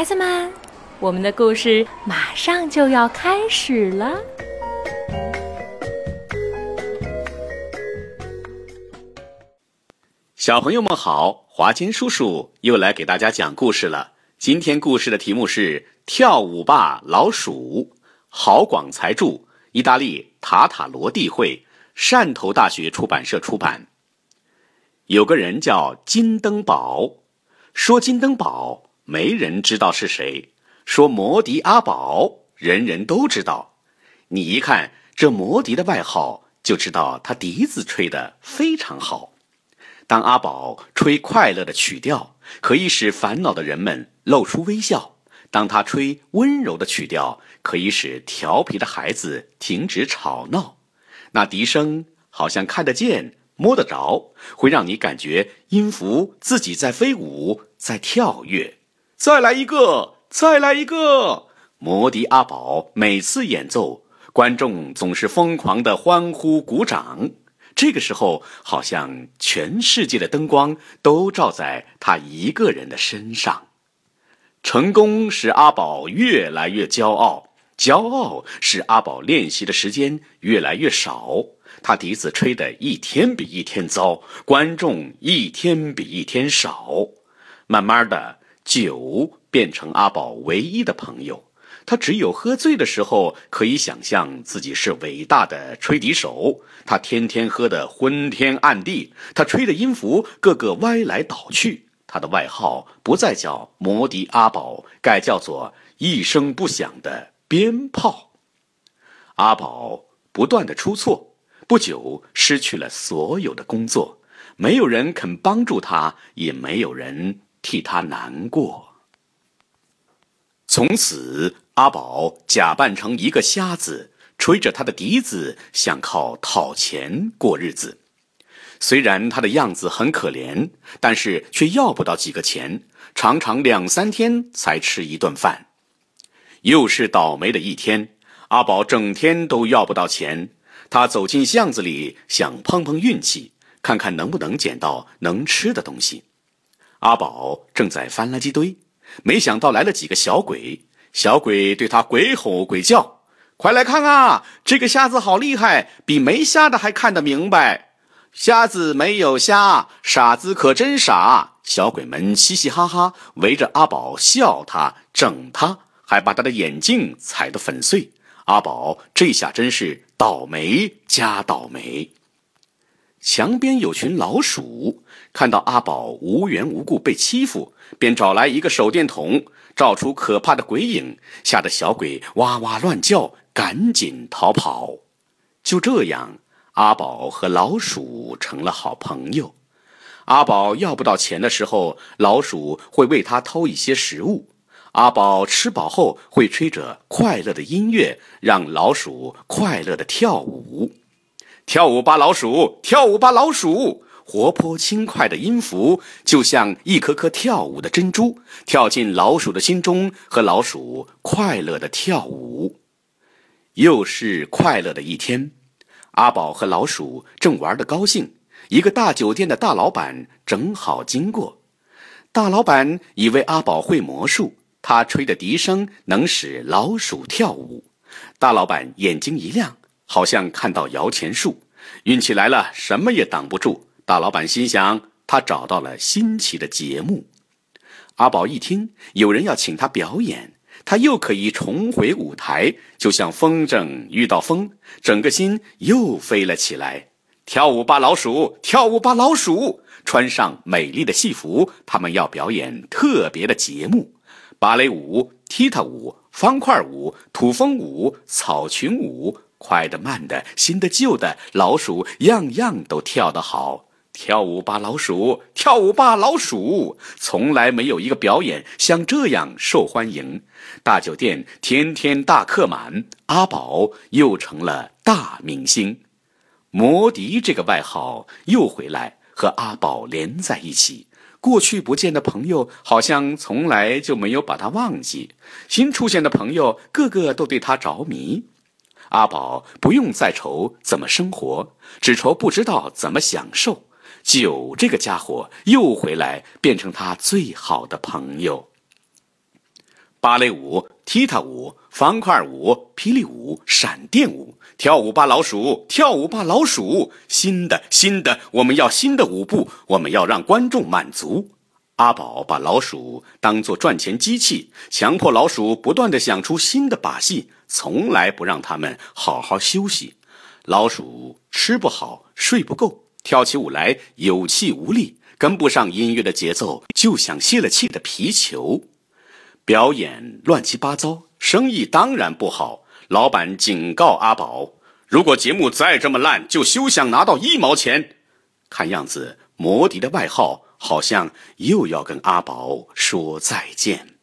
孩子们，我们的故事马上就要开始了。小朋友们好，华坚叔叔又来给大家讲故事了。今天故事的题目是跳舞吧老鼠，郝广才著，意大利塔塔罗地会，汕头大学出版社出版。有个人叫金灯宝，说金灯宝没人知道是谁，说摩迪阿宝人人都知道。你一看这摩迪的外号就知道他笛子吹得非常好。当阿宝吹快乐的曲调，可以使烦恼的人们露出微笑；当他吹温柔的曲调，可以使调皮的孩子停止吵闹。那笛声好像看得见摸得着，会让你感觉音符自己在飞舞，在跳跃。再来一个，再来一个！摩迪阿宝每次演奏，观众总是疯狂地欢呼鼓掌。这个时候，好像全世界的灯光都照在他一个人的身上。成功使阿宝越来越骄傲，骄傲使阿宝练习的时间越来越少。他笛子吹得一天比一天糟，观众一天比一天少。慢慢的，酒变成阿宝唯一的朋友。他只有喝醉的时候可以想象自己是伟大的吹笛手。他天天喝得昏天暗地，他吹的音符个个歪来倒去。他的外号不再叫摩迪阿宝，改叫做一声不响的鞭炮。阿宝不断的出错，不久失去了所有的工作，没有人肯帮助他，也没有人替他难过。从此，阿宝假扮成一个瞎子，吹着他的笛子，想靠讨钱过日子。虽然他的样子很可怜，但是却要不到几个钱，常常2-3天才吃一顿饭。又是倒霉的一天，阿宝整天都要不到钱。他走进巷子里，想碰碰运气，看看能不能捡到能吃的东西。阿宝正在翻垃圾堆，没想到来了几个小鬼。小鬼对他鬼吼鬼叫：“快来看啊，这个瞎子好厉害，比没瞎的还看得明白。瞎子没有瞎，傻子可真傻。”小鬼们嘻嘻哈哈，围着阿宝笑他、整他，还把他的眼镜踩得粉碎。阿宝这下真是倒霉加倒霉。墙边有群老鼠，看到阿宝无缘无故被欺负，便找来一个手电筒，照出可怕的鬼影，吓得小鬼哇哇乱叫，赶紧逃跑。就这样，阿宝和老鼠成了好朋友。阿宝要不到钱的时候，老鼠会为他偷一些食物。阿宝吃饱后会吹着快乐的音乐，让老鼠快乐地跳舞。跳舞吧老鼠，跳舞吧老鼠！活泼轻快的音符就像一颗颗跳舞的珍珠，跳进老鼠的心中，和老鼠快乐地跳舞。又是快乐的一天，阿宝和老鼠正玩得高兴，一个大酒店的大老板正好经过。大老板以为阿宝会魔术，他吹的笛声能使老鼠跳舞。大老板眼睛一亮，好像看到摇钱树，运气来了，什么也挡不住。大老板心想，他找到了新奇的节目。阿宝一听有人要请他表演，他又可以重回舞台，就像风筝遇到风，整个心又飞了起来。跳舞吧老鼠，跳舞吧老鼠！穿上美丽的戏服，他们要表演特别的节目。芭蕾舞、踢踏舞、方块舞、土风舞、草裙舞，快的慢的，新的旧的，老鼠样样都跳得好。跳舞吧老鼠，跳舞吧老鼠！从来没有一个表演像这样受欢迎。大酒店天天大客满，阿宝又成了大明星。摩迪这个外号又回来，和阿宝连在一起。过去不见的朋友好像从来就没有把他忘记，新出现的朋友个个都对他着迷。阿宝不用再愁怎么生活，只愁不知道怎么享受。酒这个家伙又回来，变成他最好的朋友。芭蕾舞、踢踏舞、方块舞、霹雳舞、闪电舞，跳舞吧老鼠，跳舞吧老鼠！新的，我们要新的舞步，我们要让观众满足。阿宝把老鼠当作赚钱机器，强迫老鼠不断地想出新的把戏，从来不让他们好好休息。老鼠吃不好，睡不够，跳起舞来有气无力，跟不上音乐的节奏，就像泄了气的皮球。表演乱七八糟，生意当然不好。老板警告阿宝，如果节目再这么烂，就休想拿到1毛钱。看样子摩迪的外号好像又要跟阿宝说再见。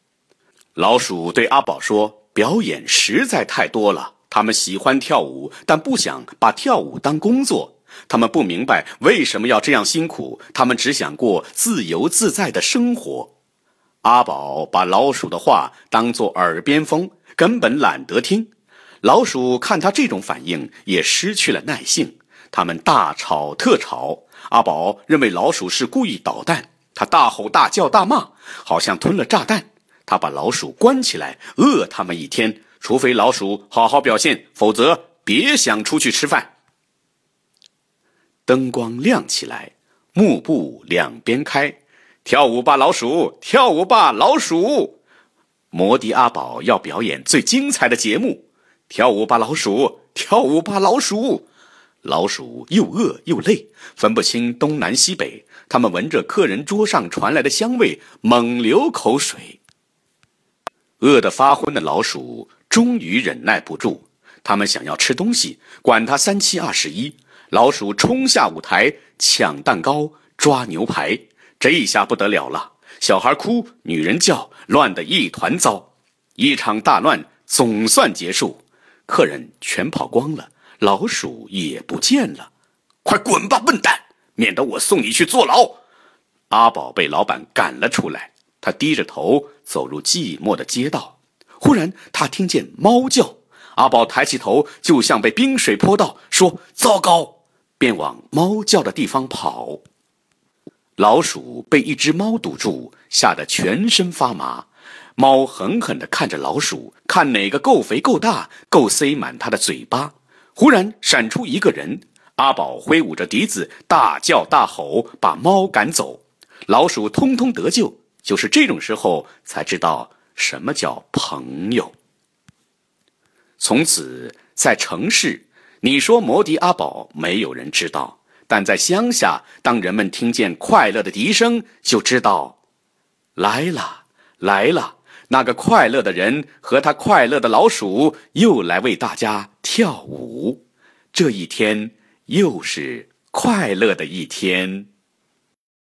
老鼠对阿宝说，表演实在太多了，他们喜欢跳舞，但不想把跳舞当工作。他们不明白为什么要这样辛苦，他们只想过自由自在的生活。阿宝把老鼠的话当作耳边风，根本懒得听。老鼠看他这种反应，也失去了耐性。他们大吵特吵，阿宝认为老鼠是故意捣蛋，他大吼大叫大骂，好像吞了炸弹。他把老鼠关起来，饿他们一天，除非老鼠好好表现，否则别想出去吃饭。灯光亮起来，幕布两边开，跳舞吧老鼠，跳舞吧老鼠！摩迪阿宝要表演最精彩的节目，跳舞吧老鼠，跳舞吧老鼠！老鼠又饿又累，分不清东南西北，他们闻着客人桌上传来的香味，猛流口水。饿得发昏的老鼠终于忍耐不住，他们想要吃东西，管他3 7 21。老鼠冲下舞台，抢蛋糕，抓牛排。这一下不得了了，小孩哭，女人叫，乱得一团糟。一场大乱总算结束，客人全跑光了，老鼠也不见了。快滚吧，笨蛋，免得我送你去坐牢！阿宝被老板赶了出来，他低着头走入寂寞的街道。忽然他听见猫叫，阿宝抬起头，就像被冰水泼到，说糟糕，便往猫叫的地方跑。老鼠被一只猫堵住，吓得全身发麻。猫狠狠地看着老鼠，看哪个够肥够大，够塞满它的嘴巴。忽然闪出一个人，阿宝挥舞着笛子，大叫大吼，把猫赶走。老鼠通通得救，就是这种时候才知道什么叫朋友。从此在城市，你说摩迪阿宝没有人知道，但在乡下，当人们听见快乐的笛声，就知道来了来了，那个快乐的人和他快乐的老鼠又来为大家跳舞。这一天又是快乐的一天。